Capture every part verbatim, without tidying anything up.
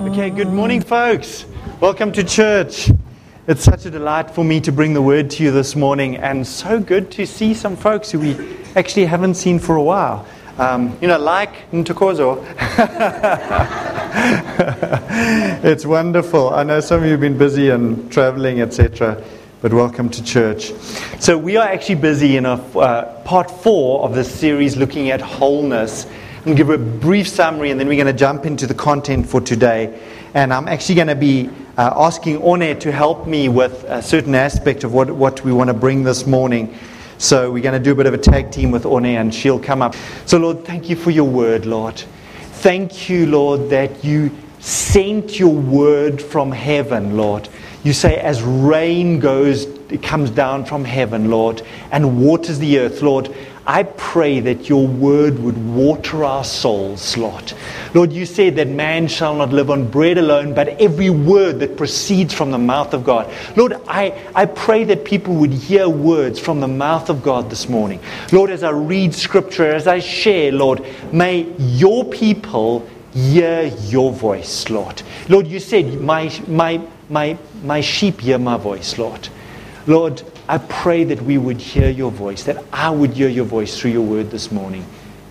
Okay, good morning, folks. Welcome to church. It's such a delight for me to bring the word to you this morning, and so good to see some folks who we actually haven't seen for a while. Um, you know, like Ntokozo. It's wonderful. I know some of you have been busy and traveling, et cetera, but welcome to church. So we are actually busy in a, uh, part four of this series looking at wholeness. I'm going to give a brief summary, and then we're going to jump into the content for today. And I'm actually going to be uh, asking Orne to help me with a certain aspect of what, what we want to bring this morning. So we're going to do a bit of a tag team with Orne, and she'll come up. So Lord, thank you for your word, Lord. Thank you, Lord, that you sent your word from heaven, Lord. You say, as rain goes, it comes down from heaven, Lord, and waters the earth, Lord. I pray that your word would water our souls, Lord. Lord, you said that man shall not live on bread alone, but every word that proceeds from the mouth of God. Lord, I, I pray that people would hear words from the mouth of God this morning. Lord, as I read scripture, as I share, Lord, may your people hear your voice, Lord. Lord, you said, my, my, my, my sheep hear my voice, Lord. Lord, I pray that we would hear your voice, that I would hear your voice through your word this morning.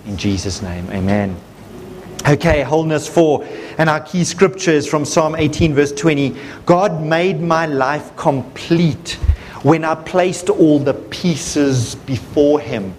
In Jesus' name, amen. Okay, wholeness four. And our key scripture is from Psalm eighteen, verse twenty. God made my life complete when I placed all the pieces before him.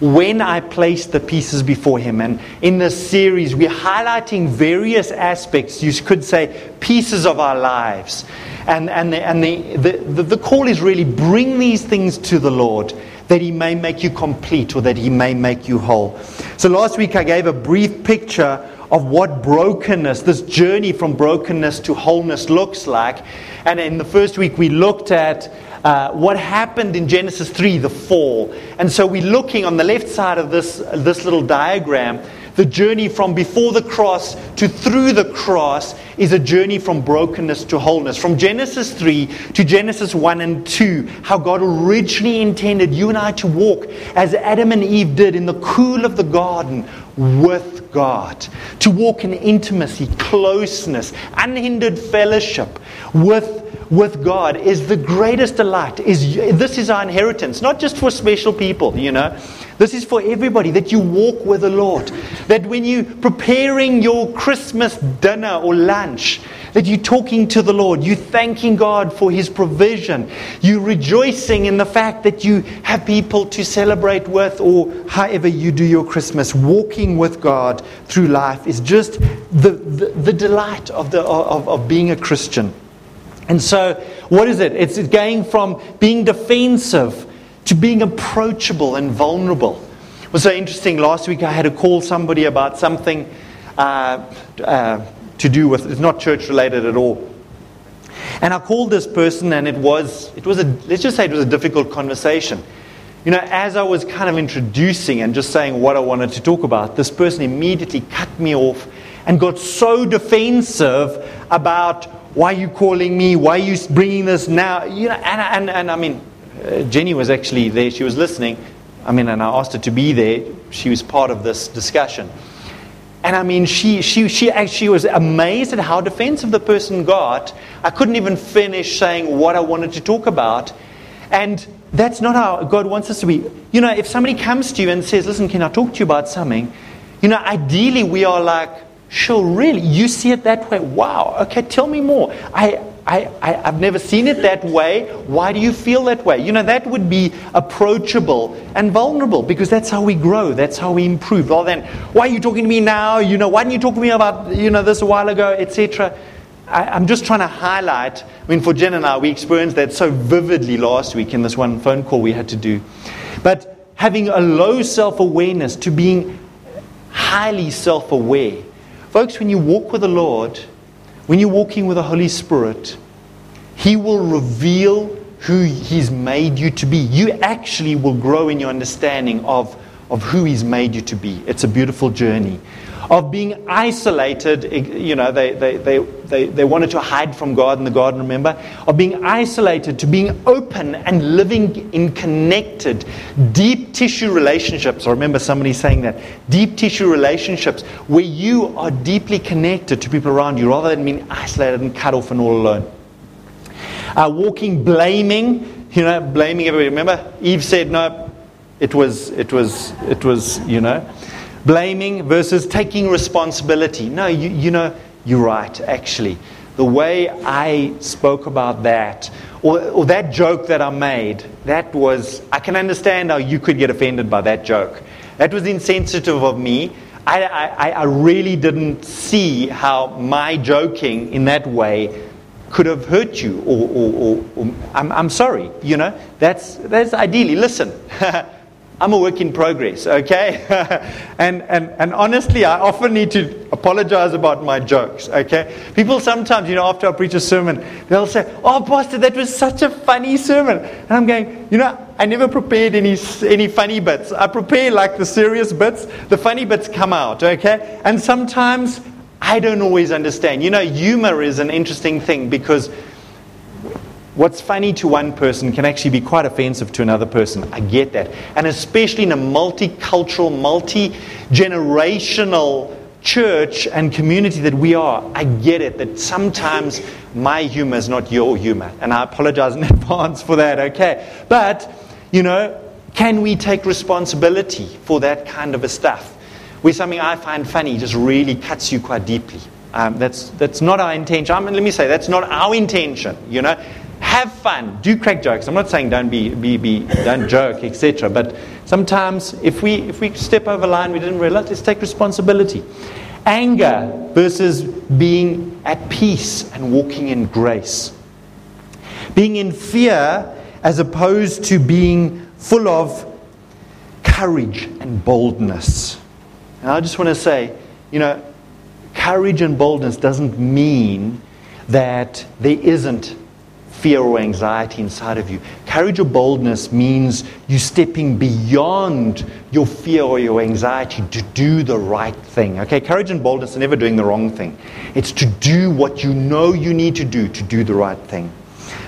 When I placed the pieces before him. And in this series, we're highlighting various aspects, you could say, pieces of our lives. And, and, the, and the, the, the call is really bring these things to the Lord that he may make you complete or that he may make you whole. So last week I gave a brief picture of what brokenness, this journey from brokenness to wholeness looks like. And in the first week we looked at uh, what happened in Genesis three, the fall. And so we're looking on the left side of this, this little diagram. The journey from before the cross to through the cross is a journey from brokenness to wholeness. From Genesis three to Genesis one and two, how God originally intended you and I to walk as Adam and Eve did in the cool of the garden with God. To walk in intimacy, closeness, unhindered fellowship with with God is the greatest delight. Is this is our inheritance, not just for special people, you know. This is for everybody, that you walk with the Lord. That when you're preparing your Christmas dinner or lunch, that you're talking to the Lord, you're thanking God for his provision, you're rejoicing in the fact that you have people to celebrate with, or however you do your Christmas. Walking with God through life is just the, the, the delight of, the, of, of being a Christian. And so, what is it? It's going from being defensive to being approachable and vulnerable. It was so interesting. Last week I had to call somebody about something uh, uh, to do with, it's not church related at all. And I called this person, and it was, it was a, let's just say it was a difficult conversation. You know, as I was kind of introducing and just saying what I wanted to talk about, this person immediately cut me off and got so defensive about, why are you calling me? Why are you bringing this now? You know, and and, and I mean, uh, Jenny was actually there. She was listening. I mean, and I asked her to be there. She was part of this discussion. And I mean, she she she actually was amazed at how defensive the person got. I couldn't even finish saying what I wanted to talk about. And that's not how God wants us to be. You know, if somebody comes to you and says, listen, can I talk to you about something? You know, ideally we are like, sure, really? You see it that way? Wow. Okay, tell me more. I, I, I, I've never seen it that way. Why do you feel that way? You know, that would be approachable and vulnerable, because that's how we grow. That's how we improve. Rather than, why are you talking to me now? You know, why didn't you talk to me about, you know, this a while ago, et cetera. I'm just trying to highlight. I mean, for Jen and I, we experienced that so vividly last week in this one phone call we had to do. But having a low self-awareness to being highly self-aware. Folks, when you walk with the Lord, when you're walking with the Holy Spirit, he will reveal who he's made you to be. You actually will grow in your understanding of, of who he's made you to be. It's a beautiful journey. of being isolated. You know, they, they, they, they, they wanted to hide from God in the garden, remember? Of being isolated to being open and living in connected, deep tissue relationships. I remember somebody saying that. Deep tissue relationships where you are deeply connected to people around you rather than being isolated and cut off and all alone. Uh, walking, blaming, you know, blaming everybody. Remember, Eve said, no, it was, it was, it was, you know. Blaming versus taking responsibility. No, you, you know, you're right, actually. The way I spoke about that, or, or that joke that I made, that was, I can understand how you could get offended by that joke. That was insensitive of me. I, I, I really didn't see how my joking in that way could have hurt you. Or, or, or, or I'm, I'm sorry, you know. That's, that's ideally, listen. I'm a work in progress, okay? and, and and honestly, I often need to apologize about my jokes, okay? People sometimes, you know, after I preach a sermon, they'll say, oh, Pastor, that was such a funny sermon. And I'm going, you know, I never prepared any any funny bits. I prepare like the serious bits. The funny bits come out, okay? And sometimes I don't always understand. You know, humor is an interesting thing because what's funny to one person can actually be quite offensive to another person. I get that. And especially in a multicultural, multi-generational church and community that we are, I get it that sometimes my humor is not your humor. And I apologize in advance for that, okay? But, you know, can we take responsibility for that kind of a stuff? Where something I find funny just really cuts you quite deeply. Um, that's that's not our intention. I mean, let me say, that's not our intention, you know. Have fun. Do crack jokes. I'm not saying don't be, be, be don't joke, et cetera. But sometimes if we if we step over a line we didn't realize, let's take responsibility. Anger versus being at peace and walking in grace. Being in fear as opposed to being full of courage and boldness. And I just want to say, you know, courage and boldness doesn't mean that there isn't fear or anxiety inside of you. Courage or boldness means you stepping beyond your fear or your anxiety to do the right thing. Okay, courage and boldness are never doing the wrong thing. It's to do what you know you need to do to do the right thing.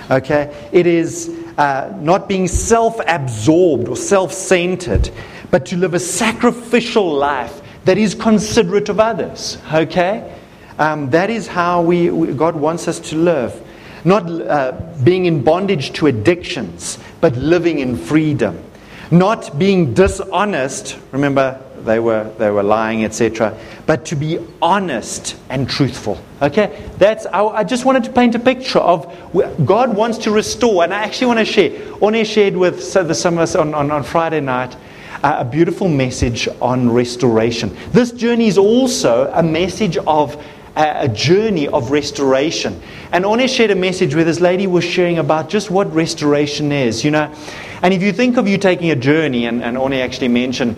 Okay, it is uh, not being self-absorbed or self-centered, but to live a sacrificial life that is considerate of others. Okay, um, that is how we, we God wants us to live. Not uh, being in bondage to addictions, but living in freedom. Not being dishonest. Remember, they were they were lying, et cetera. But to be honest and truthful. Okay, that's. I, I just wanted to paint a picture of God wants to restore, and I actually want to share. Orne shared with so the, some of us on, on, on Friday night uh, a beautiful message on restoration. This journey is also a message of. A journey of restoration. And Orne shared a message where this lady was sharing about just what restoration is, you know. And if you think of you taking a journey, and, and Orne actually mentioned,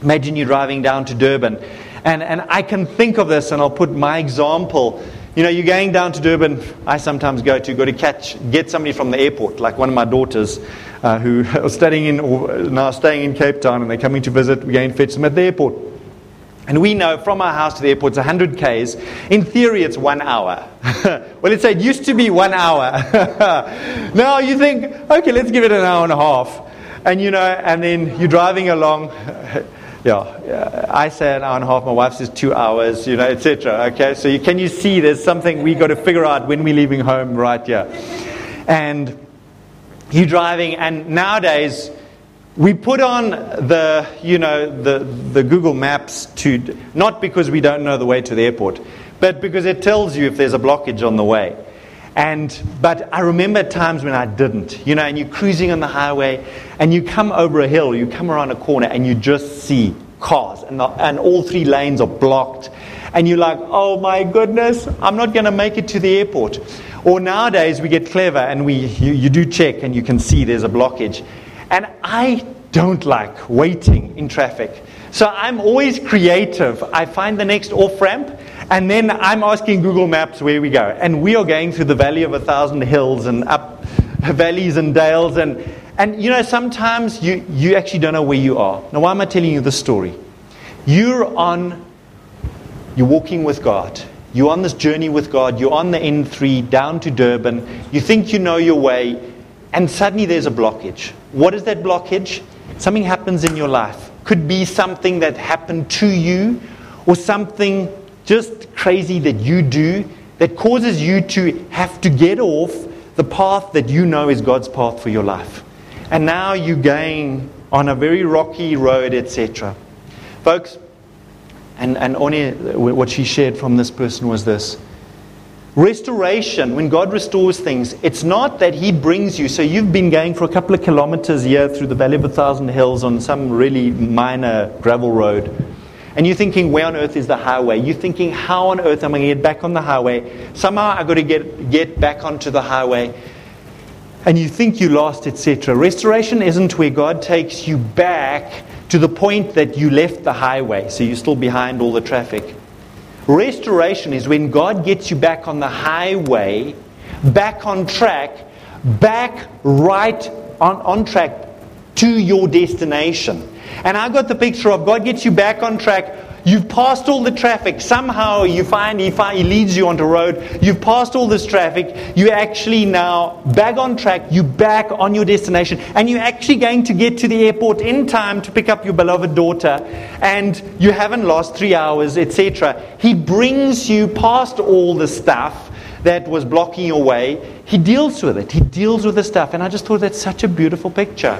imagine you driving down to Durban. And, and I can think of this, and I'll put my example. You know, you're going down to Durban. I sometimes go to go to catch, get somebody from the airport, like one of my daughters uh, who are studying in, or now staying in Cape Town, and they're coming to visit. We go and fetch them at the airport. And we know from our house to the airport is one hundred kays. In theory, it's one hour. Well, it said it used to be one hour. Now you think, okay, let's give it an hour and a half. And, you know, and then you're driving along. Yeah, I say an hour and a half. My wife says two hours, you know, et cetera. Okay, so you, can you see there's something we got to figure out when we're leaving home right here. And you're driving, and nowadays we put on the, you know, the the Google Maps to, not because we don't know the way to the airport, but because it tells you if there's a blockage on the way. And but I remember times when I didn't, you know, and you're cruising on the highway, and you come over a hill, you come around a corner, and you just see cars, and the, and all three lanes are blocked, and you're like, oh my goodness, I'm not going to make it to the airport. Or nowadays we get clever, and we you, you do check, and you can see there's a blockage. And I don't like waiting in traffic. So I'm always creative. I find the next off-ramp, and then I'm asking Google Maps where we go. And we are going through the Valley of a Thousand Hills and up valleys and dales. And, and you know, sometimes you, you actually don't know where you are. Now, why am I telling you this story? You're on You're walking with God. You're on this journey with God. You're on the N three down to Durban. You think you know your way, and suddenly there's a blockage. What is that blockage? Something happens in your life. Could be something that happened to you, or something just crazy that you do that causes you to have to get off the path that you know is God's path for your life. And now you're going on a very rocky road, et cetera. Folks, and, and Orne, what she shared from this person was this. Restoration, when God restores things, it's not that He brings you. So you've been going for a couple of kilometers here through the Valley of a Thousand Hills on some really minor gravel road. And you're thinking, where on earth is the highway? You're thinking, how on earth am I going to get back on the highway? Somehow I've got to get, get back onto the highway. And you think you lost, et cetera. Restoration isn't where God takes you back to the point that you left the highway, so you're still behind all the traffic. Restoration is when God gets you back on the highway, back on track, back right on, on track to your destination. And I got the picture of God gets you back on track. You've passed all the traffic. Somehow you find He, find, he leads you onto a road. You've passed all this traffic. You're actually now back on track. You're back on your destination. And you're actually going to get to the airport in time to pick up your beloved daughter. And you haven't lost three hours, et cetera. He brings you past all the stuff that was blocking your way. He deals with it. He deals with the stuff. And I just thought that's such a beautiful picture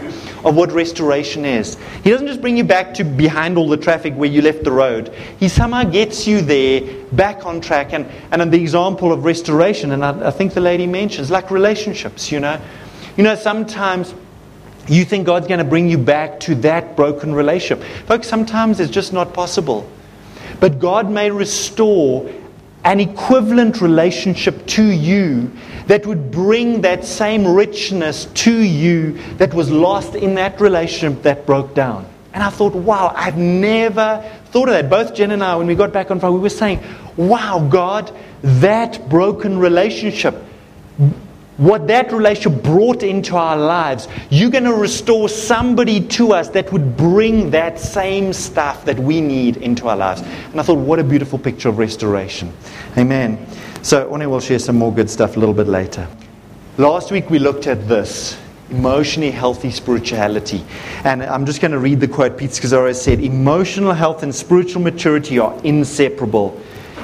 of what restoration is. He doesn't just bring you back to behind all the traffic where you left the road. He somehow gets you there, back on track. And, and the example of restoration, and I, I think the lady mentions, like relationships, you know. You know, sometimes you think God's going to bring you back to that broken relationship. Folks, sometimes it's just not possible. But God may restore an equivalent relationship to you that would bring that same richness to you that was lost in that relationship that broke down. And I thought, wow, I've never thought of that. Both Jen and I, when we got back on Friday, we were saying, wow, God, that broken relationship, what that relationship brought into our lives, you're going to restore somebody to us that would bring that same stuff that we need into our lives. And I thought, what a beautiful picture of restoration. Amen. So, Orne will share some more good stuff a little bit later. Last week we looked at this, emotionally healthy spirituality. And I'm just going to read the quote Pete Scazzero said, "Emotional health and spiritual maturity are inseparable.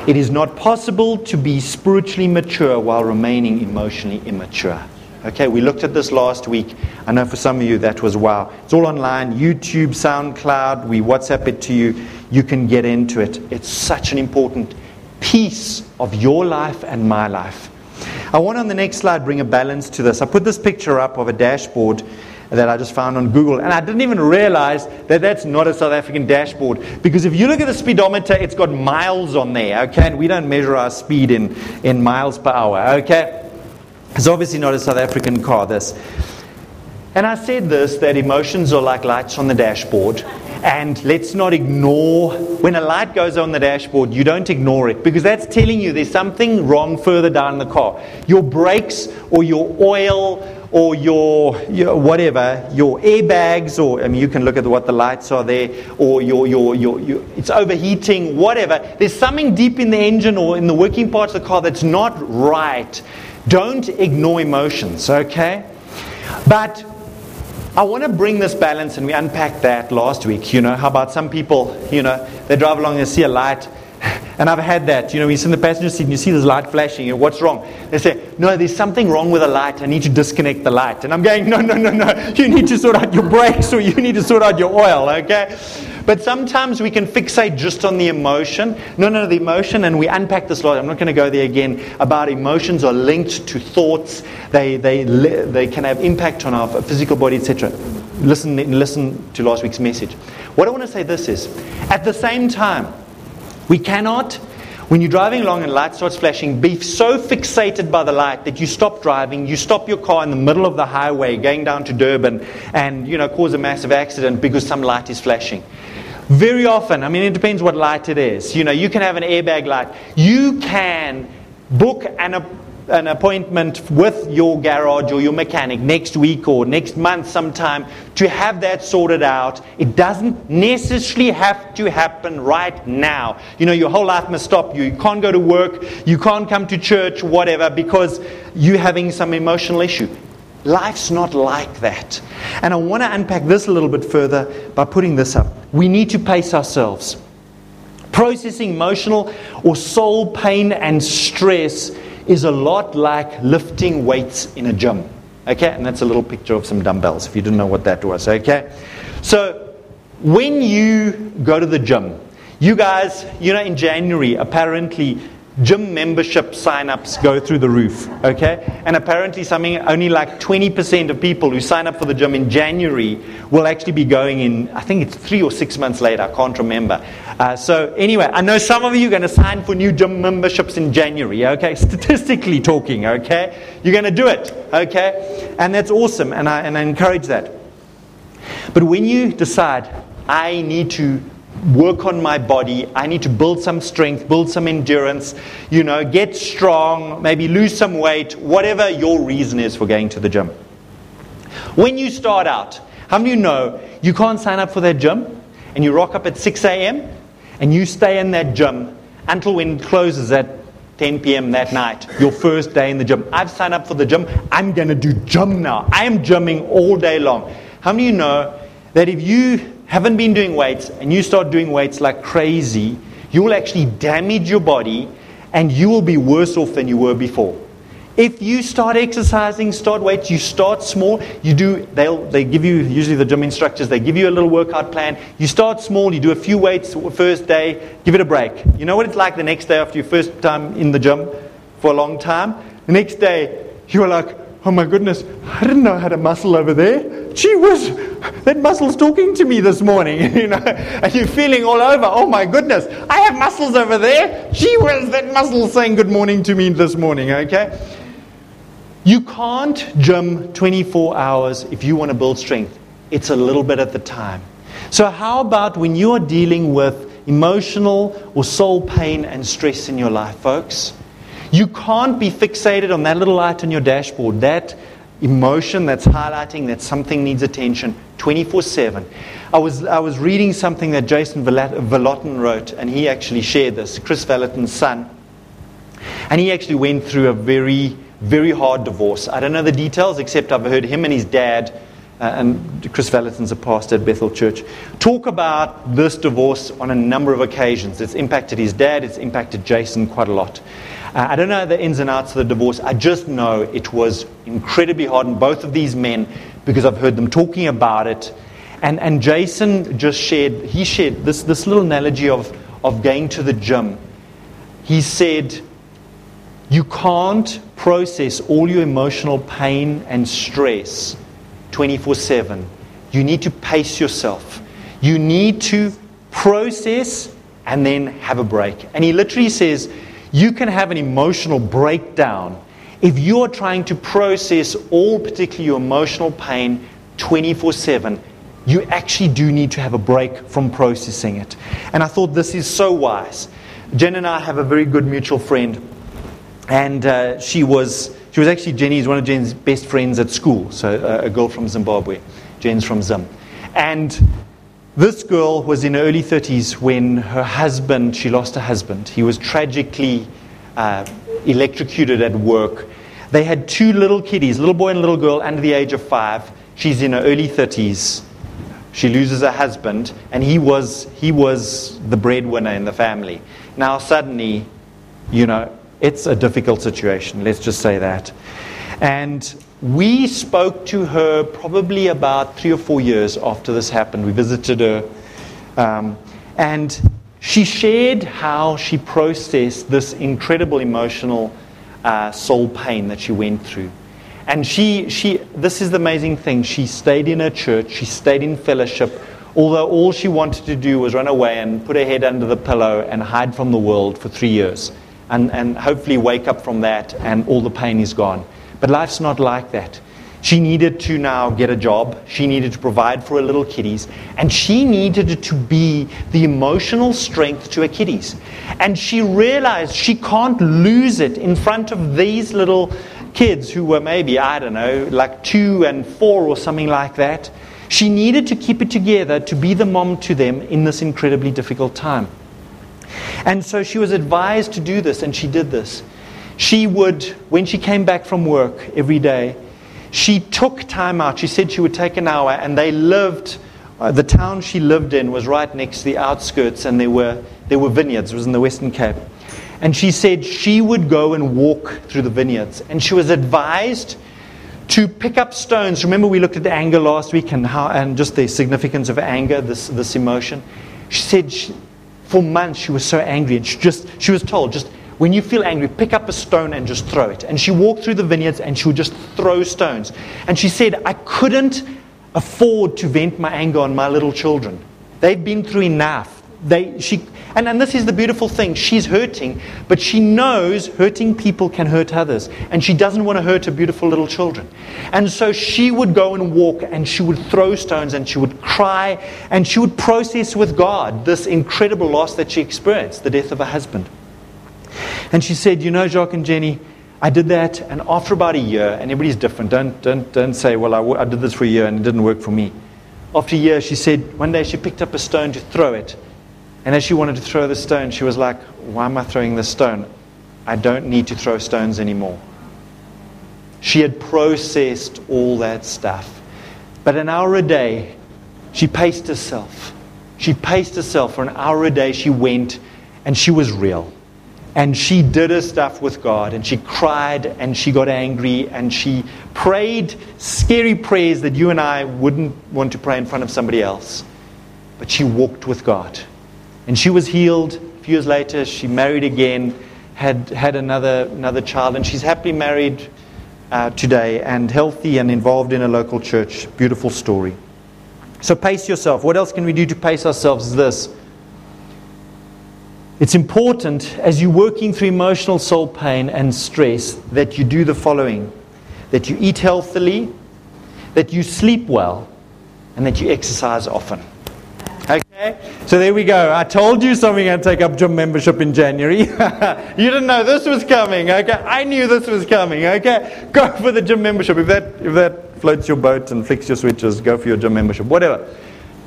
It is not possible to be spiritually mature while remaining emotionally immature." Okay, we looked at this last week. I know for some of you that was wow. It's all online, YouTube, SoundCloud. We WhatsApp it to you. You can get into it. It's such an important piece of your life and my life. I want on the next slide bring a balance to this. I put this picture up of a dashboard that I just found on Google. And I didn't even realize that that's not a South African dashboard. Because if you look at the speedometer, it's got miles on there, okay? And we don't measure our speed in, in miles per hour, okay? It's obviously not a South African car, this. And I said this, that emotions are like lights on the dashboard. And let's not ignore, when a light goes on the dashboard, you don't ignore it. Because that's telling you there's something wrong further down the car. Your brakes or your oil or your, your whatever, your airbags, or I mean, you can look at what the lights are there, or your, your your your it's overheating, whatever. There's something deep in the engine or in the working parts of the car that's not right. Don't ignore emotions, okay? But I want to bring this balance, and we unpacked that last week. You know, how about some people, you know, they drive along and see a light. And I've had that. You know, when you sit in the passenger seat and you see this light flashing. You know, what's wrong? They say, no, there's something wrong with the light. I need to disconnect the light. And I'm going, no, no, no, no. You need to sort out your brakes or you need to sort out your oil, okay? But sometimes we can fixate just on the emotion. No, no, the emotion, and we unpack this lot. I'm not going to go there again. About emotions are linked to thoughts. They they they can have impact on our physical body, et cetera. Listen, listen to last week's message. What I want to say this is, at the same time, we cannot, when you're driving along and the light starts flashing, be so fixated by the light that you stop driving, you stop your car in the middle of the highway going down to Durban and, you know, cause a massive accident because some light is flashing. Very often, I mean, it depends what light it is. You know, you can have an airbag light. You can book an appointment. an appointment with your garage or your mechanic next week or next month sometime to have that sorted out. It doesn't necessarily have to happen right now. You know, your whole life must stop. You can't go to work, you can't come to church, whatever, because you're having some emotional issue. Life's not like that. And I want to unpack this a little bit further by putting this up. We need to pace ourselves. Processing emotional or soul pain and stress is a lot like lifting weights in a gym. Okay, and that's a little picture of some dumbbells, if you didn't know what that was. Okay, so when you go to the gym, you guys, you know, in January, apparently gym membership signups go through the roof. Okay, and apparently something only like twenty percent of people who sign up for the gym in January will actually be going in, I think it's three or six months later, I can't remember. Uh, so anyway, I know some of you are going to sign for new gym memberships in January. Okay, statistically talking, okay, you're going to do it. Okay, and that's awesome, and I and I encourage that. But when you decide, I need to work on my body, I need to build some strength, build some endurance, you know, get strong, maybe lose some weight, whatever your reason is for going to the gym. When you start out, how many of you know you can't sign up for that gym and you rock up at six a.m. and you stay in that gym until when it closes at ten p.m. that night, your first day in the gym? I've signed up for the gym, I'm going to do gym now. I am gymming all day long. How many of you know that if you haven't been doing weights and you start doing weights like crazy, you will actually damage your body and you will be worse off than you were before? If you start exercising, start weights, you start small, you do, they'll, they give you, usually the gym instructors, they give you a little workout plan. You start small, you do a few weights first day, give it a break. You know what it's like the next day after your first time in the gym for a long time? The next day, you're like, oh my goodness, I didn't know I had a muscle over there. Gee whiz, that muscle's talking to me this morning, you know, and you're feeling all over. Oh my goodness, I have muscles over there. Gee whiz, that muscle's saying good morning to me this morning, okay? You can't gym twenty-four hours if you want to build strength. It's a little bit at the time. So how about when you are dealing with emotional or soul pain and stress in your life, folks? You can't be fixated on that little light on your dashboard, that emotion that's highlighting that something needs attention twenty-four seven. I was I was reading something that Jason Vallotton wrote, and he actually shared this, Chris Vallotton's son. And he actually went through a very, very hard divorce. I don't know the details, except I've heard him and his dad, uh, and Chris Vallotton's a pastor at Bethel Church, talk about this divorce on a number of occasions. It's impacted his dad, it's impacted Jason quite a lot. Uh, I don't know the ins and outs of the divorce. I just know it was incredibly hard on both of these men because I've heard them talking about it. And and Jason just shared, he shared this, this little analogy of, of going to the gym. He said, you can't process all your emotional pain and stress twenty-four seven. You need to pace yourself. You need to process and then have a break. And he literally says, you can have an emotional breakdown if you are trying to process all, particularly your emotional pain, twenty-four seven. You actually do need to have a break from processing it. And I thought this is so wise. Jen and I have a very good mutual friend, and uh, she was she was actually Jenny's one of Jen's best friends at school. So uh, a girl from Zimbabwe, Jen's from Zim, and this girl was in her early thirties when her husband, she lost her husband. He was tragically uh, electrocuted at work. They had two little kiddies, little boy and little girl under the age of five. She's in her early thirties. She loses her husband, and he was he was the breadwinner in the family. Now suddenly, you know, it's a difficult situation, let's just say that. And we spoke to her probably about three or four years after this happened. We visited her. Um, and she shared how she processed this incredible emotional uh, soul pain that she went through. And she, she, this is the amazing thing. She stayed in her church. She stayed in fellowship. Although all she wanted to do was run away and put her head under the pillow and hide from the world for three years. And, and hopefully wake up from that and all the pain is gone. But life's not like that. She needed to now get a job. She needed to provide for her little kiddies. And she needed to be the emotional strength to her kiddies. And she realized she can't lose it in front of these little kids who were maybe, I don't know, like two and four or something like that. She needed to keep it together to be the mom to them in this incredibly difficult time. And so she was advised to do this, and she did this. She would, when she came back from work every day, she took time out. She said she would take an hour, and they lived, uh, the town she lived in was right next to the outskirts, and there were there were vineyards. It was in the Western Cape. And she said she would go and walk through the vineyards. And she was advised to pick up stones. Remember, we looked at anger last week and how, and just the significance of anger, this this emotion. She said she, for months she was so angry, and she just she was told just. When you feel angry, pick up a stone and just throw it. And she walked through the vineyards and she would just throw stones. And she said, I couldn't afford to vent my anger on my little children. They've been through enough. They, she, and, and this is the beautiful thing. She's hurting, but she knows hurting people can hurt others. And she doesn't want to hurt her beautiful little children. And so she would go and walk, and she would throw stones, and she would cry, and she would process with God this incredible loss that she experienced, the death of her husband. And she said, you know, Jacques and Jenny, I did that, and after about a year, and everybody's different. Don't, don't, don't say, well, I, w- I did this for a year, and it didn't work for me. After a year, she said, one day she picked up a stone to throw it. And as she wanted to throw the stone, she was like, why am I throwing this stone? I don't need to throw stones anymore. She had processed all that stuff. But an hour a day, she paced herself. She paced herself. For an hour a day, she went, and she was real. And she did her stuff with God, and she cried, and she got angry, and she prayed scary prayers that you and I wouldn't want to pray in front of somebody else. But she walked with God. And she was healed. A few years later, she married again, had, had another, another child, and she's happily married uh, today, and healthy and involved in a local church. Beautiful story. So pace yourself. What else can we do to pace ourselves? This. It's important, as you're working through emotional soul pain and stress, that you do the following. That you eat healthily, that you sleep well, and that you exercise often. Okay? So there we go. I told you something I'd take up gym membership in January. You didn't know this was coming. Okay? I knew this was coming. Okay? Go for the gym membership. If that, if that floats your boat and flicks your switches, go for your gym membership. Whatever.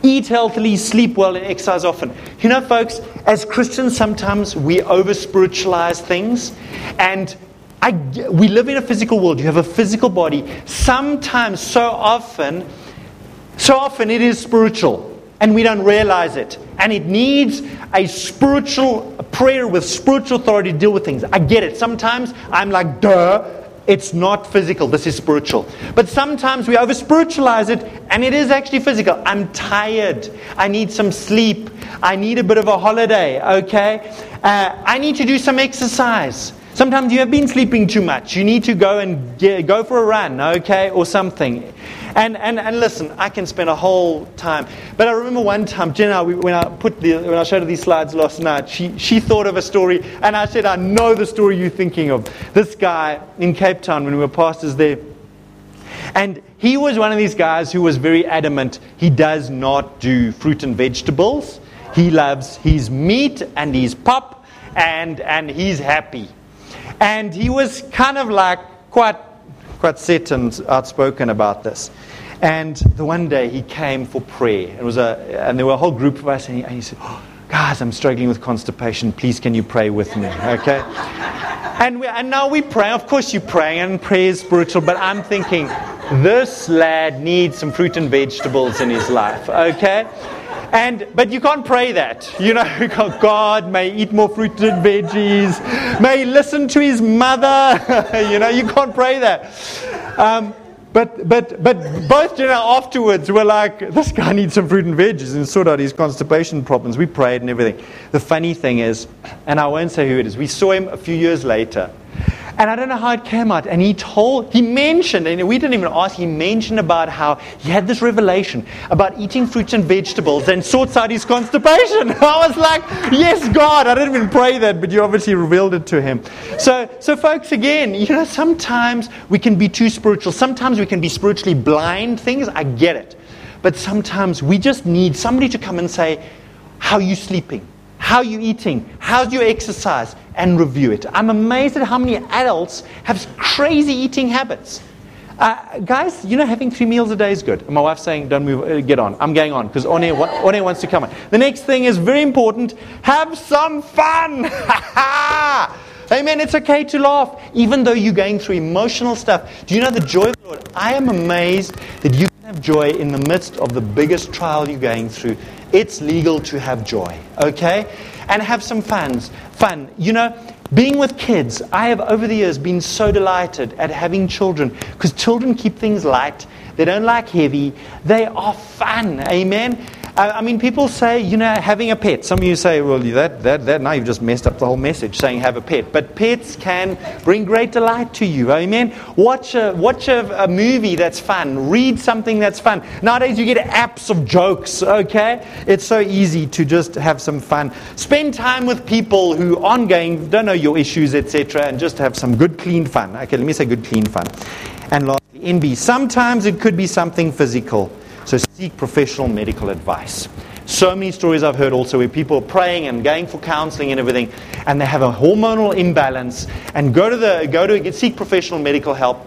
Eat healthily, sleep well, and exercise often. You know, folks, as Christians, sometimes we over-spiritualize things. And I, we live in a physical world. You have a physical body. Sometimes, so often, so often it is spiritual. And we don't realize it. And it needs a spiritual a prayer with spiritual authority to deal with things. I get it. Sometimes I'm like, duh. It's not physical. This is spiritual. But sometimes we over-spiritualize it, and it is actually physical. I'm tired. I need some sleep. I need a bit of a holiday, okay? Uh, I need to do some exercise. Sometimes you have been sleeping too much. You need to go and get, go for a run, okay, or something. And, and and listen, I can spend a whole time. But I remember one time, Jenna, when I put the when I showed her these slides last night, she she thought of a story, and I said, I know the story you're thinking of. This guy in Cape Town, when we were pastors there, and he was one of these guys who was very adamant. He does not do fruit and vegetables. He loves his meat and his pop, and and he's happy. And he was kind of like quite. quite set and outspoken about this. And the one day he came for prayer. It was a, and there were a whole group of us, and he, and he said, oh, guys, I'm struggling with constipation. Please, can you pray with me? Okay? and, we, and now we pray. Of course you're praying, and prayer is spiritual, but I'm thinking, this lad needs some fruit and vegetables in his life. Okay? And but you can't pray that. You know, God, may eat more fruit and veggies. May listen to his mother. You know, you can't pray that. Um, but but but both Jenna afterwards were like, this guy needs some fruit and veggies and sort out his constipation problems. We prayed and everything. The funny thing is, and I won't say who it is, we saw him a few years later. And I don't know how it came out. And he told, he mentioned, and we didn't even ask, he mentioned about how he had this revelation about eating fruits and vegetables and sorts out his constipation. I was like, yes, God, I didn't even pray that, but you obviously revealed it to him. So, so folks, again, you know, sometimes we can be too spiritual. Sometimes we can be spiritually blind things. I get it. But sometimes we just need somebody to come and say, how are you sleeping? How are you eating? How's your exercise? And review it. I'm amazed at how many adults have crazy eating habits. Uh, guys, you know, having three meals a day is good. And my wife's saying, don't move, uh, get on. I'm going on because Orne, Orne wants to come on. The next thing is very important. Have some fun. Amen. It's okay to laugh, even though you're going through emotional stuff. Do you know the joy of the Lord? I am amazed that you can have joy in the midst of the biggest trial you're going through. It's legal to have joy, okay? And have some fun. Fun. You know, being with kids, I have over the years been so delighted at having children because children keep things light. They don't like heavy. They are fun, amen? I, I mean, people say, you know, having a pet. Some of you say, well, that, that, that, now you've just messed up the whole message saying have a pet. But pets can bring great delight to you, amen? Watch a, watch a, a movie that's fun. Read something that's fun. Nowadays you get apps of jokes, okay? It's so easy to just have some fun. Spend time with people who aren't going, don't know your issues, et cetera, and just have some good, clean fun. Okay, let me say good, clean fun. And last, envy. Sometimes it could be something physical. So seek professional medical advice. So many stories I've heard also where people are praying and going for counseling and everything, and they have a hormonal imbalance and go to the go to seek professional medical help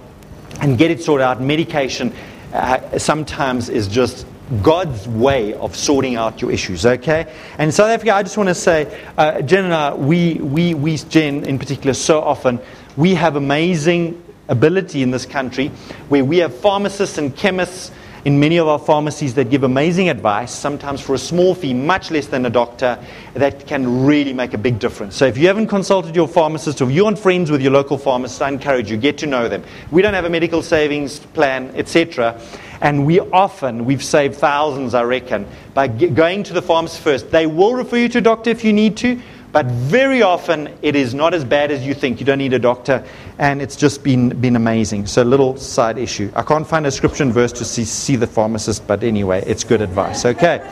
and get it sorted out. Medication uh, sometimes is just God's way of sorting out your issues, okay? And in South Africa, I just want to say, uh, Jen and I, we, we, we, Jen in particular, so often, we have amazing ability in this country where we have pharmacists and chemists in many of our pharmacies that give amazing advice, sometimes for a small fee, much less than a doctor, that can really make a big difference. So if you haven't consulted your pharmacist, or if you aren't friends with your local pharmacist, I encourage you, get to know them. We don't have a medical savings plan, et cetera, and we often, we've saved thousands, I reckon, by get, going to the pharmacist first. They will refer you to a doctor if you need to, but very often it is not as bad as you think. You don't need a doctor, and it's just been been amazing. So little side issue. I can't find a scripture and verse to see, see the pharmacist, but anyway, it's good advice. Okay,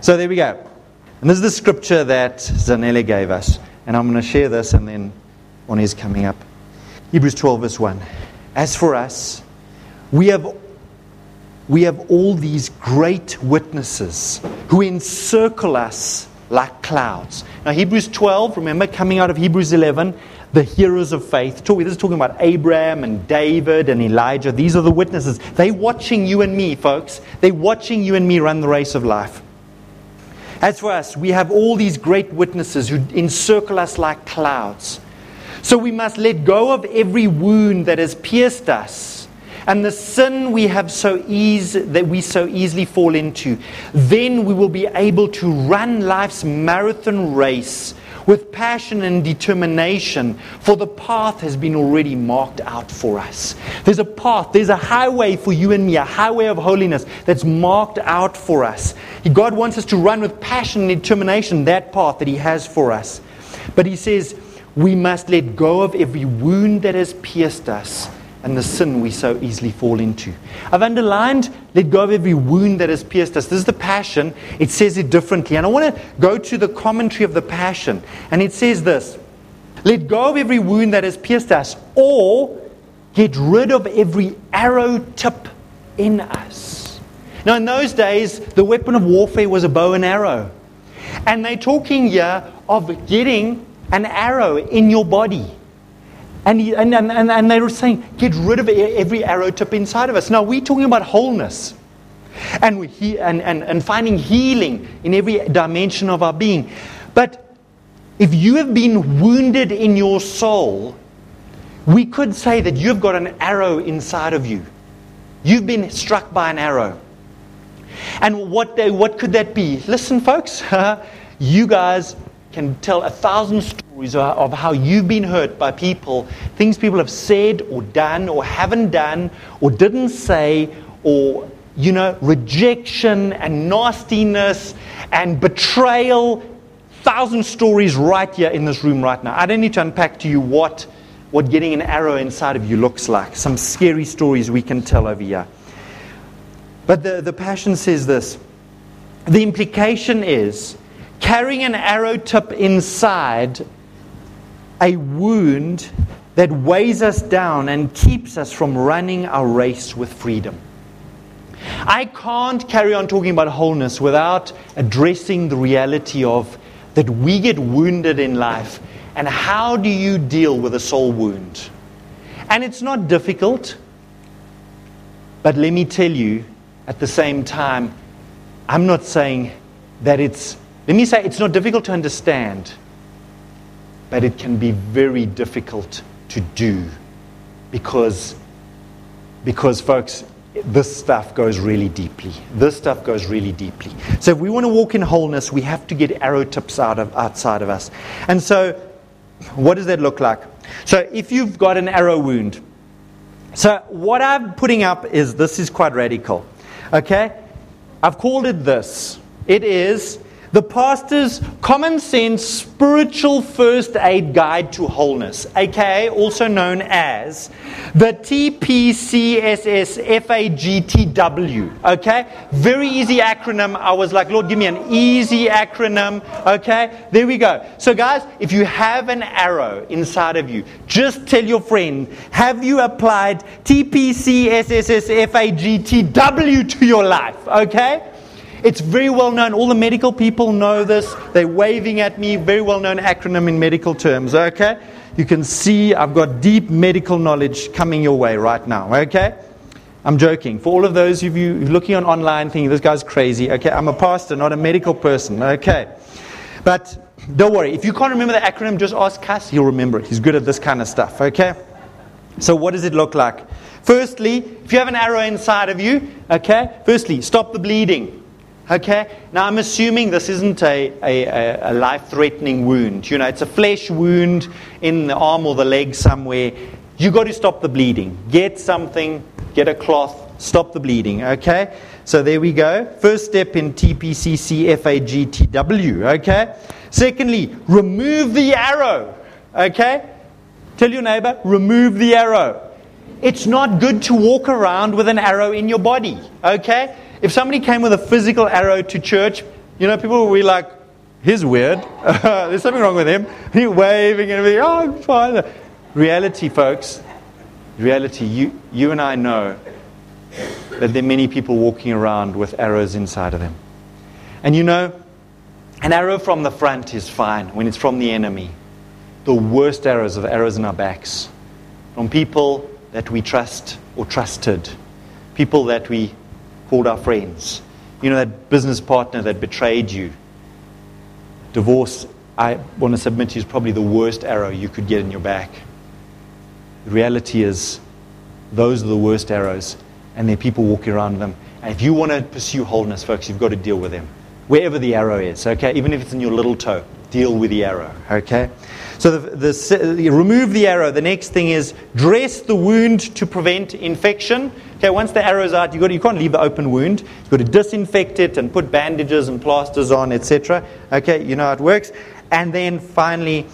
so there we go. And this is the scripture that Zanele gave us. And I'm going to share this, and then Orne is coming up. Hebrews twelve verse one. As for us, we have We have all these great witnesses who encircle us like clouds. Now, Hebrews twelve, remember, coming out of Hebrews eleven, the heroes of faith. This is talking about Abraham and David and Elijah. These are the witnesses. They're watching you and me, folks. They're watching you and me run the race of life. As for us, we have all these great witnesses who encircle us like clouds. So we must let go of every wound that has pierced us, and the sin we have so easy that we so easily fall into. Then we will be able to run life's marathon race with passion and determination, for the path has been already marked out for us. There's a path, there's a highway for you and me, a highway of holiness that's marked out for us. God wants us to run with passion and determination that path that He has for us. But He says we must let go of every wound that has pierced us and the sin we so easily fall into. I've underlined, let go of every wound that has pierced us. This is the Passion. It says it differently. And I want to go to the commentary of the Passion. And it says this: let go of every wound that has pierced us, or get rid of every arrow tip in us. Now, in those days, the weapon of warfare was a bow and arrow. And they're talking here of getting an arrow in your body. And, he, and, and, and they were saying, get rid of every arrow tip inside of us. Now, we're talking about wholeness and, we he, and, and, and finding healing in every dimension of our being. But if you have been wounded in your soul, we could say that you've got an arrow inside of you. You've been struck by an arrow. And what, they, what could that be? Listen, folks, you guys can tell a thousand stories of how you've been hurt by people, things people have said or done or haven't done or didn't say, or, you know, rejection and nastiness and betrayal. Thousand stories right here in this room right now. I don't need to unpack to you what what getting an arrow inside of you looks like. Some scary stories we can tell over here. But the, the Passion says this. The implication is carrying an arrow tip inside a wound that weighs us down and keeps us from running our race with freedom. I can't carry on talking about wholeness without addressing the reality of that we get wounded in life. And how do you deal with a soul wound? And it's not difficult. But let me tell you, at the same time, I'm not saying that it's... Let me say it's not difficult to understand. But it can be very difficult to do. Because, because folks... This stuff goes really deeply. This stuff goes really deeply. So if we want to walk in wholeness, we have to get arrow tips out of outside of us. And so what does that look like? So if you've got an arrow wound. So what I'm putting up is, this is quite radical. Okay? I've called it this. It is the pastor's common sense spiritual first aid guide to wholeness, aka also known as the T P C S S F A G T W. Okay, very easy acronym. I was like, Lord, give me an easy acronym. Okay, there we go. So, guys, if you have an arrow inside of you, just tell your friend, have you applied T P C S S F A G T W to your life? Okay. It's very well known. All the medical people know this. They're waving at me. Very well known acronym in medical terms. Okay? You can see I've got deep medical knowledge coming your way right now. Okay? I'm joking. For all of those of you looking on online thinking, this guy's crazy. Okay? I'm a pastor, not a medical person. Okay? But don't worry. If you can't remember the acronym, just ask Cass. He'll remember it. He's good at this kind of stuff. Okay? So what does it look like? Firstly, if you have an arrow inside of you, okay? Firstly, stop the bleeding. Okay, now I'm assuming this isn't a, a, a life-threatening wound. You know, it's a flesh wound in the arm or the leg somewhere. You've got to stop the bleeding. Get something, get a cloth, stop the bleeding. Okay, so there we go. First step in T P C C F A G T W. Okay, secondly, remove the arrow. Okay, tell your neighbor, remove the arrow. It's not good to walk around with an arrow in your body. Okay. If somebody came with a physical arrow to church, you know, people would be like, he's weird. There's something wrong with him. He's waving and everything. Oh, I'm fine. Reality, folks. Reality. You, you and I know that there are many people walking around with arrows inside of them. And you know, an arrow from the front is fine when it's from the enemy. The worst arrows are the arrows in our backs. From people that we trust or trusted. People that we... called our friends. You know, that business partner that betrayed you. Divorce, I want to submit to you, is probably the worst arrow you could get in your back. The reality is, those are the worst arrows, and there are people walking around them. And if you want to pursue wholeness, folks, you've got to deal with them. Wherever the arrow is, okay? Even if it's in your little toe, deal with the arrow, okay? So the, the, the remove the arrow. The next thing is dress the wound to prevent infection. Okay, once the arrow's out, you got to, you can't leave the open wound. You've got to disinfect it and put bandages and plasters on, et cetera. Okay, you know how it works. And then finally,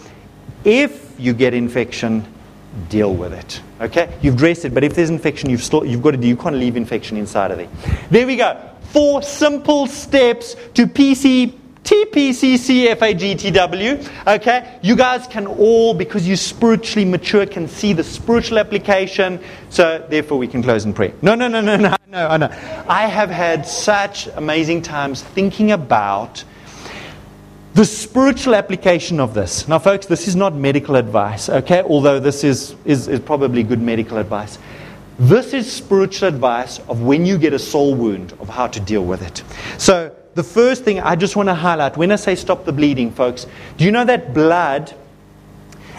if you get infection, deal with it. Okay, you've dressed it, but if there's infection, you've still you've got to do. You can't leave infection inside of it. There we go. Four simple steps to P C. T P C C F A G T W. Okay, you guys can all, because you're spiritually mature, can see the spiritual application. So therefore, we can close in prayer. No, no, no, no, no, no, no. I have had such amazing times thinking about the spiritual application of this. Now, folks, this is not medical advice. Okay, although this is is, is probably good medical advice. This is spiritual advice of when you get a soul wound of how to deal with it. So. The first thing I just want to highlight, when I say stop the bleeding, folks, do you know that blood,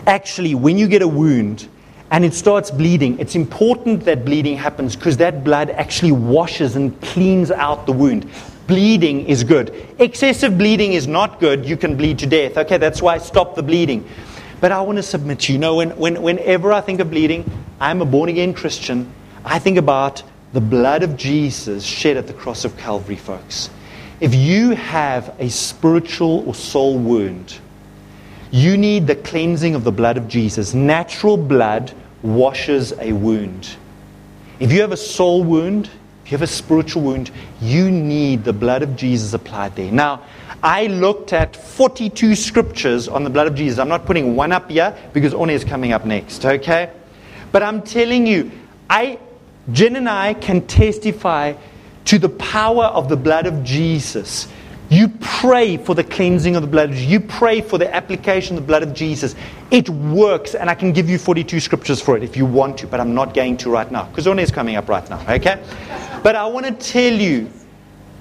actually, when you get a wound and it starts bleeding, it's important that bleeding happens because that blood actually washes and cleans out the wound. Bleeding is good. Excessive bleeding is not good. You can bleed to death. Okay, that's why stop the bleeding. But I want to submit to you, you know, when, when, whenever I think of bleeding, I'm a born-again Christian, I think about the blood of Jesus shed at the cross of Calvary, folks. If you have a spiritual or soul wound, You need the cleansing of the blood of Jesus. Natural blood washes a wound. If you have a soul wound, if you have a spiritual wound, you need the blood of Jesus applied there. Now, I looked at forty-two scriptures on the blood of Jesus. I'm not putting one up here because Orne is coming up next, okay? But I'm telling you, I, Jen and I can testify to the power of the blood of Jesus. You pray for the cleansing of the blood of Jesus. You pray for the application of the blood of Jesus. It works, and I can give you forty-two scriptures for it if you want to, but I'm not going to right now, because Orne is coming up right now, okay? But I want to tell you,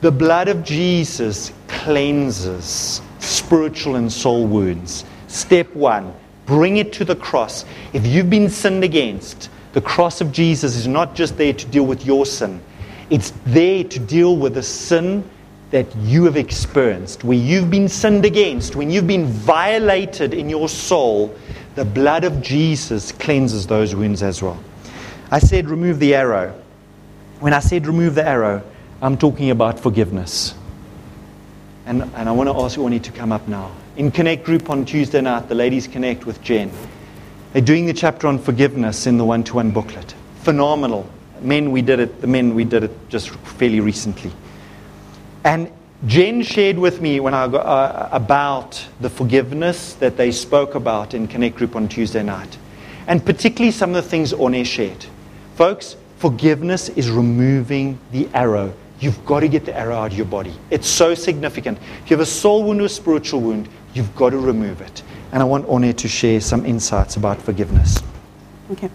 the blood of Jesus cleanses spiritual and soul wounds. Step one, bring it to the cross. If you've been sinned against, the cross of Jesus is not just there to deal with your sin. It's there to deal with the sin that you have experienced, where you've been sinned against, when you've been violated in your soul. The blood of Jesus cleanses those wounds as well. I said remove the arrow. When I said remove the arrow, I'm talking about forgiveness. And, and I want to ask Orne to come up now. In Connect Group on Tuesday night, the ladies connect with Jen. They're doing the chapter on forgiveness in the one-to-one booklet. Phenomenal. Men, we did it. The men, we did it just fairly recently. And Jen shared with me when I got, uh, about the forgiveness that they spoke about in Connect Group on Tuesday night. And particularly some of the things Orne shared. Folks, forgiveness is removing the arrow. You've got to get the arrow out of your body. It's so significant. If you have a soul wound or a spiritual wound, you've got to remove it. And I want Orne to share some insights about forgiveness. Okay.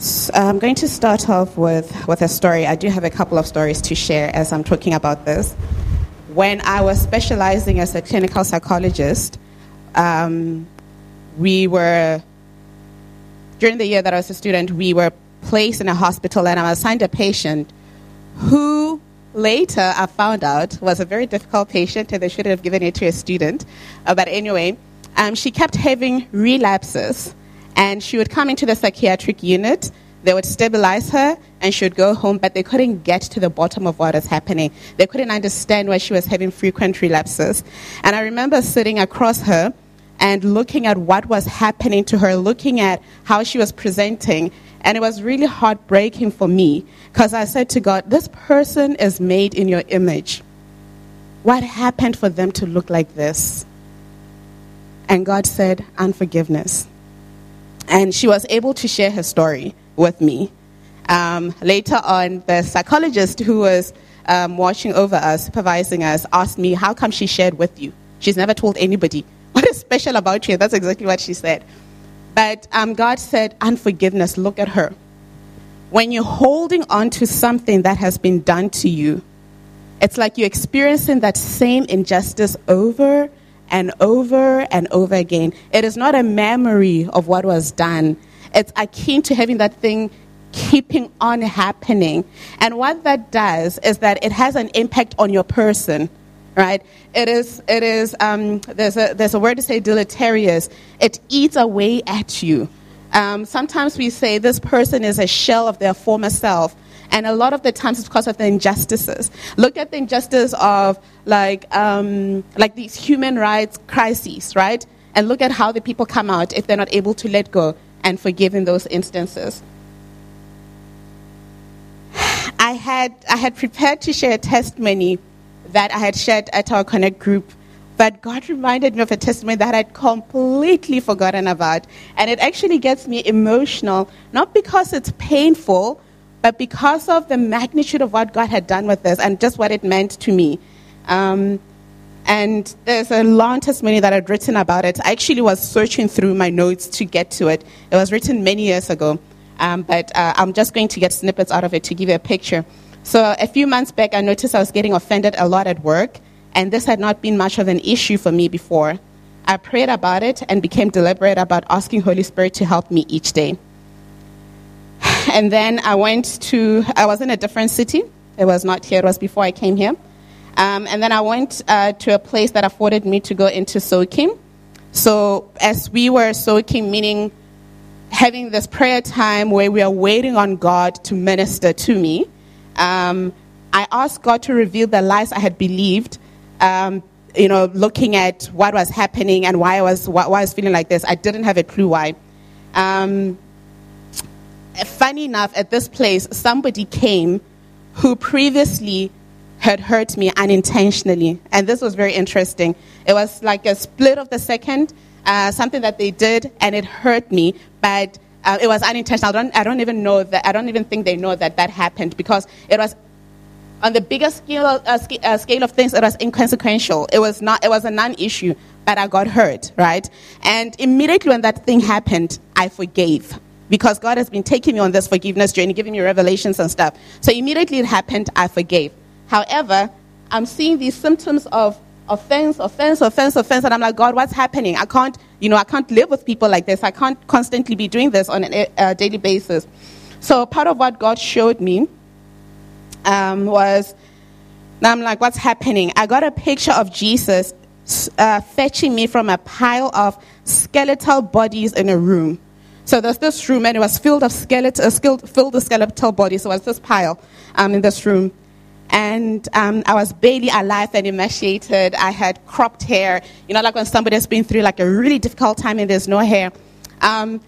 So I'm going to start off with, with a story. I do have a couple of stories to share as I'm talking about this. When I was specializing as a clinical psychologist, um, we were, during the year that I was a student, we were placed in a hospital, and I was assigned a patient who later I found out was a very difficult patient, and they shouldn't have given it to a student. Uh, but anyway, um, she kept having relapses. And she would come into the psychiatric unit, they would stabilize her, and she would go home, but they couldn't get to the bottom of what was happening. They couldn't understand why she was having frequent relapses. And I remember sitting across her and looking at what was happening to her, looking at how she was presenting, and it was really heartbreaking for me, because I said to God, this person is made in your image. What happened for them to look like this? And God said, unforgiveness. And she was able to share her story with me. Um, later on, the psychologist who was um, watching over us, supervising us, asked me, how come she shared with you? She's never told anybody. What is special about you? That's exactly what she said. But um, God said, unforgiveness, look at her. When you're holding on to something that has been done to you, it's like you're experiencing that same injustice over and over and over again. It is not a memory of what was done. It's akin to having that thing keeping on happening. And what that does is that it has an impact on your person, right? It is, it is, um, there's a, there's a word to say deleterious. It eats away at you. Um, sometimes we say this person is a shell of their former self. And a lot of the times it's because of the injustices. Look at the injustice of like um, like these human rights crises, right? And look at how the people come out if they're not able to let go and forgive in those instances. I had I had prepared to share a testimony that I had shared at our Connect group, but God reminded me of a testimony that I'd completely forgotten about. And it actually gets me emotional, not because it's painful, but because of the magnitude of what God had done with this and just what it meant to me. Um, and there's a long testimony that I'd written about it. I actually was searching through my notes to get to it. It was written many years ago, um, but uh, I'm just going to get snippets out of it to give you a picture. So a few months back, I noticed I was getting offended a lot at work, and this had not been much of an issue for me before. I prayed about it and became deliberate about asking Holy Spirit to help me each day. And then I went to, I was in a different city. It was not here. It was before I came here. Um, and then I went uh, to a place that afforded me to go into soaking. So as we were soaking, meaning having this prayer time where we are waiting on God to minister to me, um, I asked God to reveal the lies I had believed um, you know, looking at what was happening and why I was why, why I was feeling like this. I didn't have a clue why. Um, funny enough, at this place, somebody came who previously had hurt me unintentionally, and this was very interesting. It was like a split of the second, uh, something that they did, and it hurt me, but uh, it was unintentional. I don't, I don't even know that. I don't even think they know that that happened, because it was. On the bigger scale, uh, sc- uh, scale of things, it was inconsequential. It was not. It was a non-issue, but I got hurt, right? And immediately when that thing happened, I forgave, because God has been taking me on this forgiveness journey, giving me revelations and stuff. So immediately it happened, I forgave. However, I'm seeing these symptoms of offense, offense, offense, offense, and I'm like, God, what's happening? I can't, you know, I can't live with people like this. I can't constantly be doing this on a, a daily basis. So part of what God showed me. Um, was, now I'm like, what's happening? I got a picture of Jesus uh, fetching me from a pile of skeletal bodies in a room. So there's this room, and it was filled of skeletal, uh, skilled, filled with skeletal bodies. So it was this pile um, in this room. And um, I was barely alive and emaciated. I had cropped hair. You know, like when somebody has been through like a really difficult time and there's no hair. Um,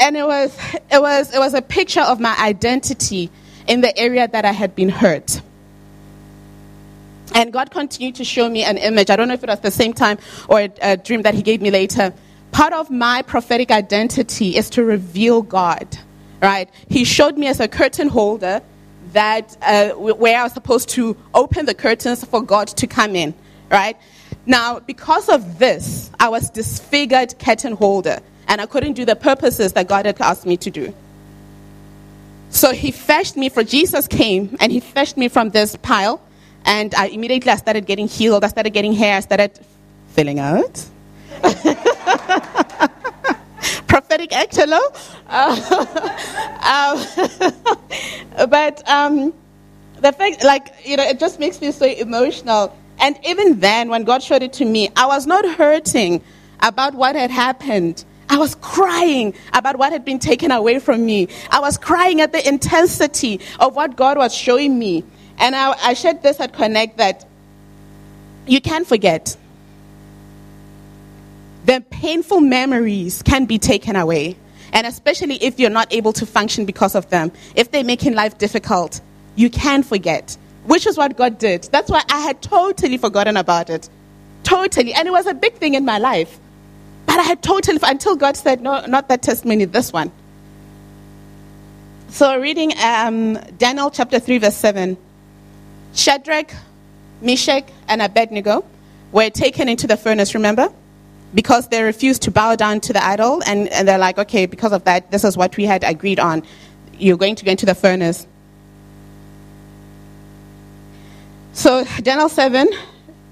and it was, it was, it was a picture of my identity in the area that I had been hurt. And God continued to show me an image. I don't know if it was the same time or a, a dream that he gave me later. Part of my prophetic identity is to reveal God, right? He showed me as a curtain holder that uh, where I was supposed to open the curtains for God to come in, right? Now, because of this, I was disfigured curtain holder, and I couldn't do the purposes that God had asked me to do. So he fetched me, for Jesus came, and he fetched me from this pile, and I immediately I started getting healed, I started getting hair, I started filling out. Prophetic act, hello? Uh, um, but um, the fact, like, you know, it just makes me so emotional. And even then, when God showed it to me, I was not hurting about what had happened. I was crying about what had been taken away from me. I was crying at the intensity of what God was showing me. And I, I shared this at Connect that you can't forget. The painful memories can be taken away. And especially if you're not able to function because of them. If they're making life difficult, you can forget. Which is what God did. That's why I had totally forgotten about it. Totally. And it was a big thing in my life. But I had totally, until God said, no, not that testimony, this one. So reading um, Daniel chapter three, verse seven. Shadrach, Meshach, and Abednego were taken into the furnace, remember? Because they refused to bow down to the idol. And, and they're like, okay, because of that, this is what we had agreed on. You're going to go into the furnace. So Daniel seven.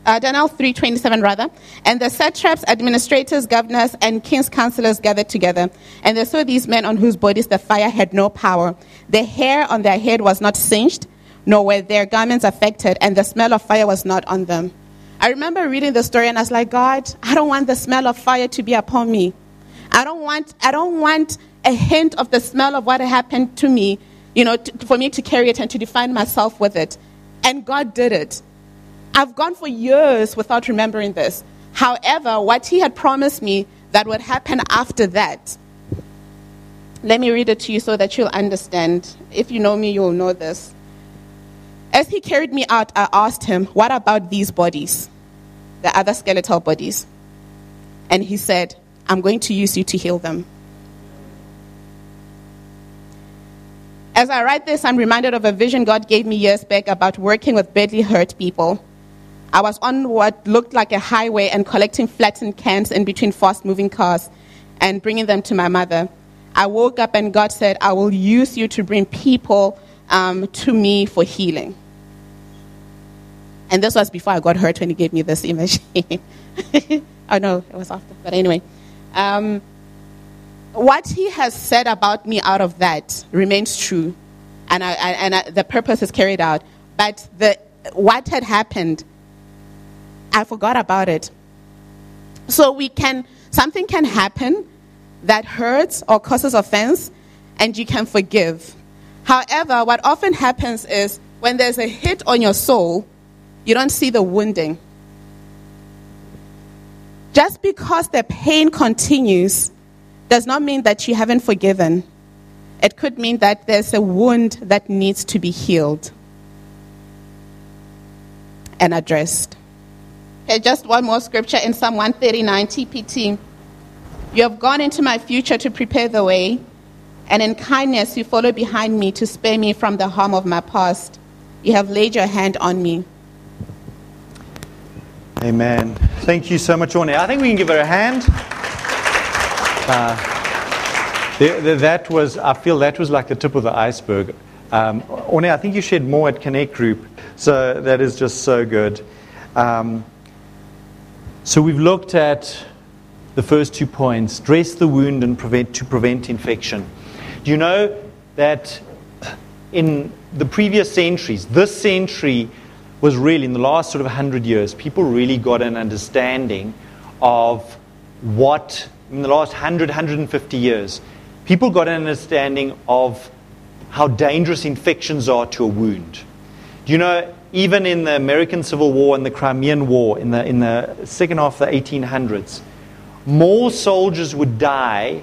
Uh, Daniel three twenty-seven rather. And the satraps, administrators, governors, and king's counselors gathered together. And they saw these men on whose bodies the fire had no power. The hair on their head was not singed, nor were their garments affected, and the smell of fire was not on them. I remember reading the story, and I was like, God, I don't want the smell of fire to be upon me. I don't want, I don't want a hint of the smell of what happened to me, you know, to, for me to carry it and to define myself with it. And God did it. I've gone for years without remembering this. However, what he had promised me that would happen after that. Let me read it to you so that you'll understand. If you know me, you'll know this. As he carried me out, I asked him, what about these bodies, the other skeletal bodies? And he said, I'm going to use you to heal them. As I write this, I'm reminded of a vision God gave me years back about working with badly hurt people. I was on what looked like a highway and collecting flattened cans in between fast-moving cars and bringing them to my mother. I woke up and God said, I will use you to bring people um, to me for healing. And this was before I got hurt when he gave me this image. Oh, no, it was after. But anyway. Um, what he has said about me out of that remains true. And, I, I, and I, the purpose is carried out. But the what had happened... I forgot about it. So we can, something can happen that hurts or causes offense, and you can forgive. However, what often happens is when there's a hit on your soul, you don't see the wounding. Just because the pain continues does not mean that you haven't forgiven. It could mean that there's a wound that needs to be healed and addressed. Okay, just one more scripture in Psalm one thirty-nine, T P T. You have gone into my future to prepare the way, and in kindness you follow behind me to spare me from the harm of my past. You have laid your hand on me. Amen. Thank you so much, Orne. I think we can give her a hand. Uh, the, the, that was, I feel that was like the tip of the iceberg. Um, Orne, I think you shared more at Connect Group, so that is just so good. Um, so we've looked at the first two points: dress the wound and prevent to prevent infection. Do you know that in the previous centuries, this century was really, in the last sort of one hundred years, people really got an understanding of what, in the last one hundred, one hundred fifty years, people got an understanding of how dangerous infections are to a wound. Do you know, even in the American Civil War and the Crimean War, in the in the second half of the eighteen hundreds, more soldiers would die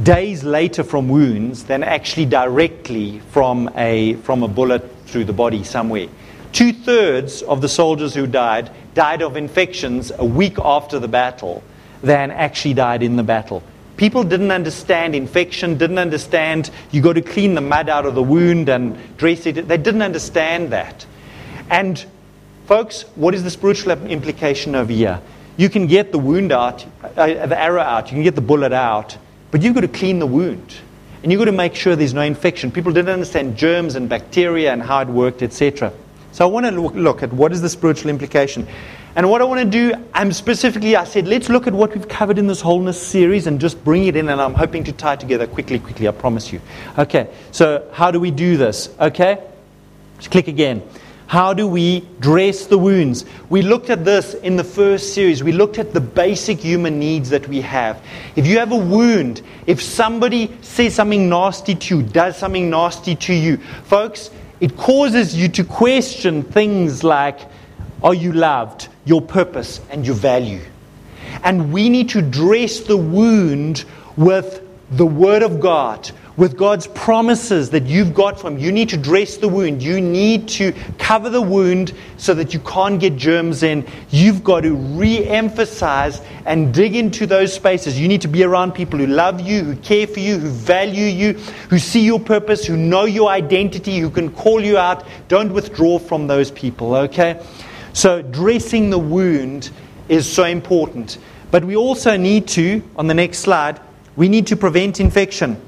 days later from wounds than actually directly from a from a bullet through the body somewhere. Two-thirds of the soldiers who died died of infections a week after the battle than actually died in the battle. People didn't understand infection, didn't understand you got to clean the mud out of the wound and dress it. They didn't understand that. And folks, what is the spiritual implication over here? You can get the wound out, uh, the arrow out, you can get the bullet out, but you've got to clean the wound. And you've got to make sure there's no infection. People didn't understand germs and bacteria and how it worked, et cetera. So I want to look, look at what is the spiritual implication. And what I want to do, I'm specifically, I said, let's look at what we've covered in this wholeness series and just bring it in. And I'm hoping to tie together quickly, quickly, I promise you. Okay, so how do we do this? Okay, just click again. How do we dress the wounds? We looked at this in the first series. We looked at the basic human needs that we have. If you have a wound, if somebody says something nasty to you, does something nasty to you, folks, it causes you to question things like, are you loved, your purpose, and your value? And we need to dress the wound with the Word of God, with God's promises that you've got from Him. You need to dress the wound. You need to cover the wound so that you can't get germs in. You've got to re-emphasize and dig into those spaces. You need to be around people who love you, who care for you, who value you, who see your purpose, who know your identity, who can call you out. Don't withdraw from those people, okay? So dressing the wound is so important. But we also need to, on the next slide, we need to prevent infection.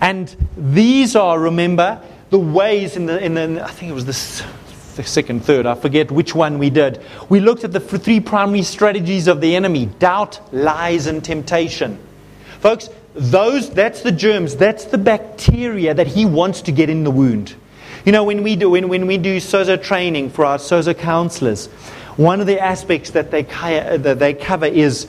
And these are, remember, the ways in the, in the I think it was the, the second, third, I forget which one we did. We looked at the three primary strategies of the enemy: doubt, lies, and temptation. Folks, those that's the germs, that's the bacteria that he wants to get in the wound. You know, when we do when, when we do SOZO training for our SOZO counselors, one of the aspects that they that they cover is,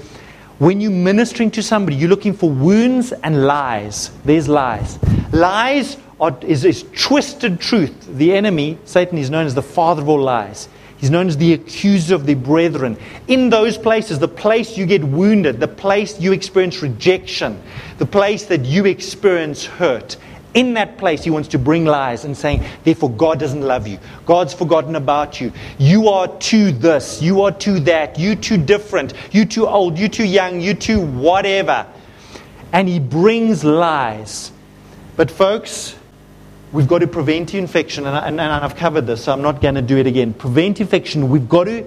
when you're ministering to somebody, you're looking for wounds and lies. There's lies. Lies are, is, is twisted truth. The enemy, Satan, is known as the father of all lies. He's known as the accuser of the brethren. In those places, the place you get wounded, the place you experience rejection, the place that you experience hurt, in that place, he wants to bring lies and saying, therefore, God doesn't love you. God's forgotten about you. You are too this. You are too that. You're too different. You're too old. You're too young. You're too whatever. And he brings lies. But folks, we've got to prevent infection. And, I, and, and I've covered this, so I'm not going to do it again. Prevent infection. We've got to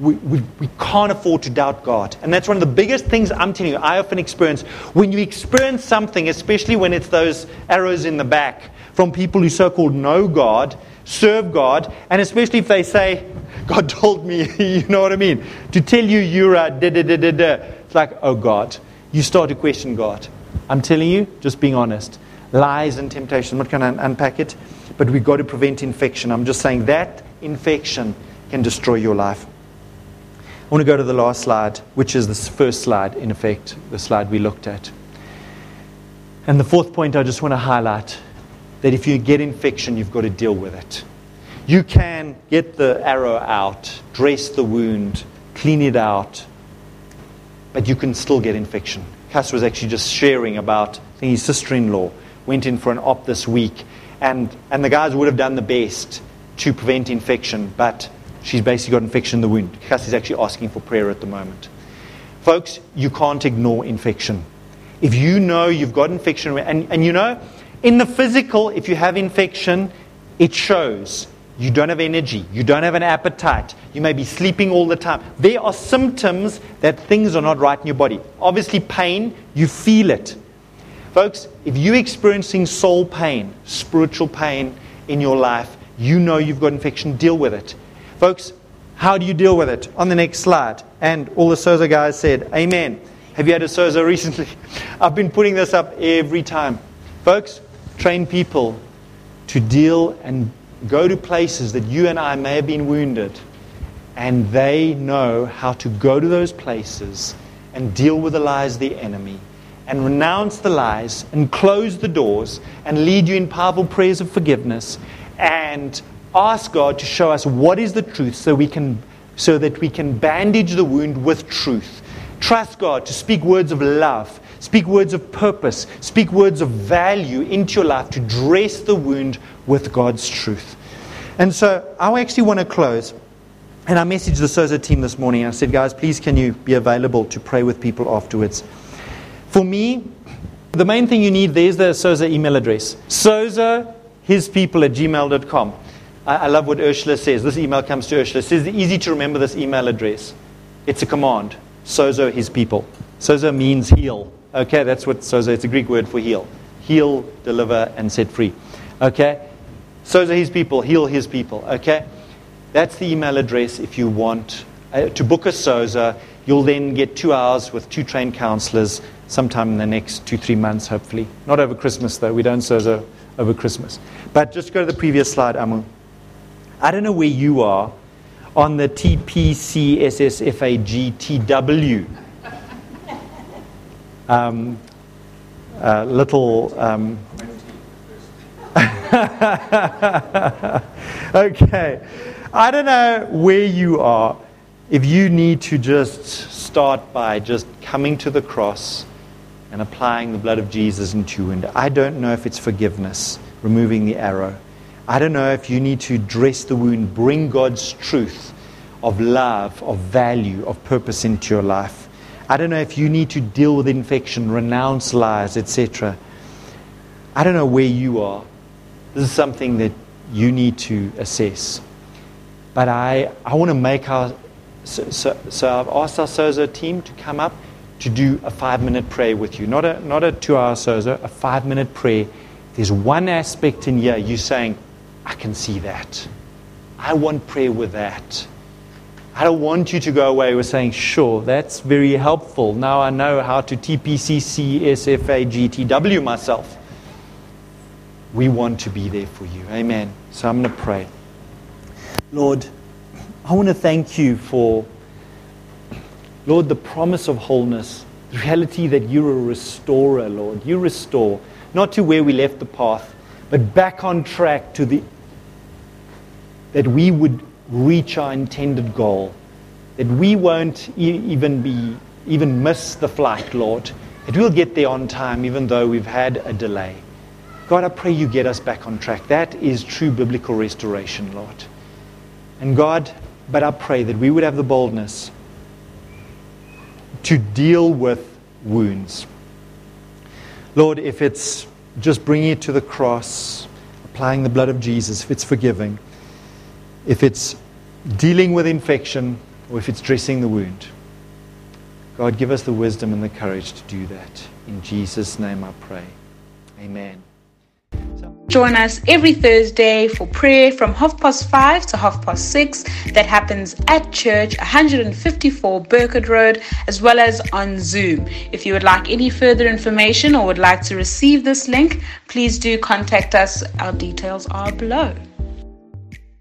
We, we, we can't afford to doubt God. And that's one of the biggest things I'm telling you I often experience. When you experience something, especially when it's those arrows in the back from people who so-called know God, serve God, and especially if they say, God told me, you know what I mean, to tell you you're a da-da-da-da-da. It's like, oh God. You start to question God. I'm telling you, just being honest. Lies and temptation. I'm not going to unpack it, but we've got to prevent infection. I'm just saying that infection can destroy your life. I want to go to the last slide, which is this first slide, in effect, the slide we looked at. And the fourth point I just want to highlight, that if you get infection, you've got to deal with it. You can get the arrow out, dress the wound, clean it out, but you can still get infection. Cass was actually just sharing about, I think his sister-in-law went in for an op this week, and, and the guys would have done the best to prevent infection, but she's basically got infection in the wound. Cass is actually asking for prayer at the moment. Folks, you can't ignore infection. If you know you've got infection, and, and you know, in the physical, if you have infection, it shows. You don't have energy. You don't have an appetite. You may be sleeping all the time. There are symptoms that things are not right in your body. Obviously, pain, you feel it. Folks, if you're experiencing soul pain, spiritual pain in your life, you know you've got infection, deal with it. Folks, how do you deal with it? On the next slide. And all the SOZO guys said, amen. Have you had a SOZO recently? I've been putting this up every time. Folks, train people to deal and go to places that you and I may have been wounded, and they know how to go to those places and deal with the lies of the enemy and renounce the lies and close the doors and lead you in powerful prayers of forgiveness and ask God to show us what is the truth so we can, so that we can bandage the wound with truth. Trust God to speak words of love, speak words of purpose, speak words of value into your life to dress the wound with God's truth. And so I actually want to close. And I messaged the SOZO team this morning. I said, guys, please can you be available to pray with people afterwards? For me, the main thing you need, there's the SOZO email address. sozo his people at gmail dot com. I, I love what Ursula says. This email comes to Ursula. It says, easy to remember this email address. It's a command. SOZO his people. SOZO means heal. Okay, that's what SOZO, it's a Greek word for heal. Heal, deliver, and set free. Okay? SOZO his people, heal his people. Okay? That's the email address if you want uh, to book a SOZO. You'll then get two hours with two trained counselors sometime in the next two, three months, hopefully. Not over Christmas, though. We don't SOZO over Christmas. But just go to the previous slide, Amul. I don't know where you are on the T P C S S F A G T W. Um, uh, little um. Okay, I don't know where you are. If you need to just start by just coming to the cross and applying the blood of Jesus into your wound, I don't know if it's forgiveness, removing the arrow. I don't know if you need to dress the wound, bring God's truth of love, of value, of purpose into your life. I don't know if you need to deal with infection, renounce lies, et cetera. I don't know where you are. This is something that you need to assess. But I, I want to make our... So, so, so I've asked our SOZO team to come up to do a five-minute prayer with you. Not a, not a two-hour SOZO, a five-minute prayer. There's one aspect in here you're saying, I can see that. I want prayer with that. I don't want you to go away with saying, sure, that's very helpful. Now I know how to T P C C S F A G T W myself. We want to be there for you. Amen. So I'm going to pray. Lord, I want to thank you for, Lord, the promise of wholeness, the reality that you're a restorer, Lord. You restore, not to where we left the path, but back on track to the, that we would reach our intended goal, that we won't e- even be even miss the flight, Lord, that we'll get there on time even though we've had a delay. God, I pray you get us back on track. That is true biblical restoration, Lord. And God, but I pray that we would have the boldness to deal with wounds. Lord, if it's just bringing it to the cross, applying the blood of Jesus, if it's forgiving, if it's dealing with infection, or if it's dressing the wound. God, give us the wisdom and the courage to do that. In Jesus' name I pray. Amen. Join us every Thursday for prayer from half past five to half past six. That happens at church, one fifty-four Burkard Road, as well as on Zoom. If you would like any further information or would like to receive this link, please do contact us. Our details are below.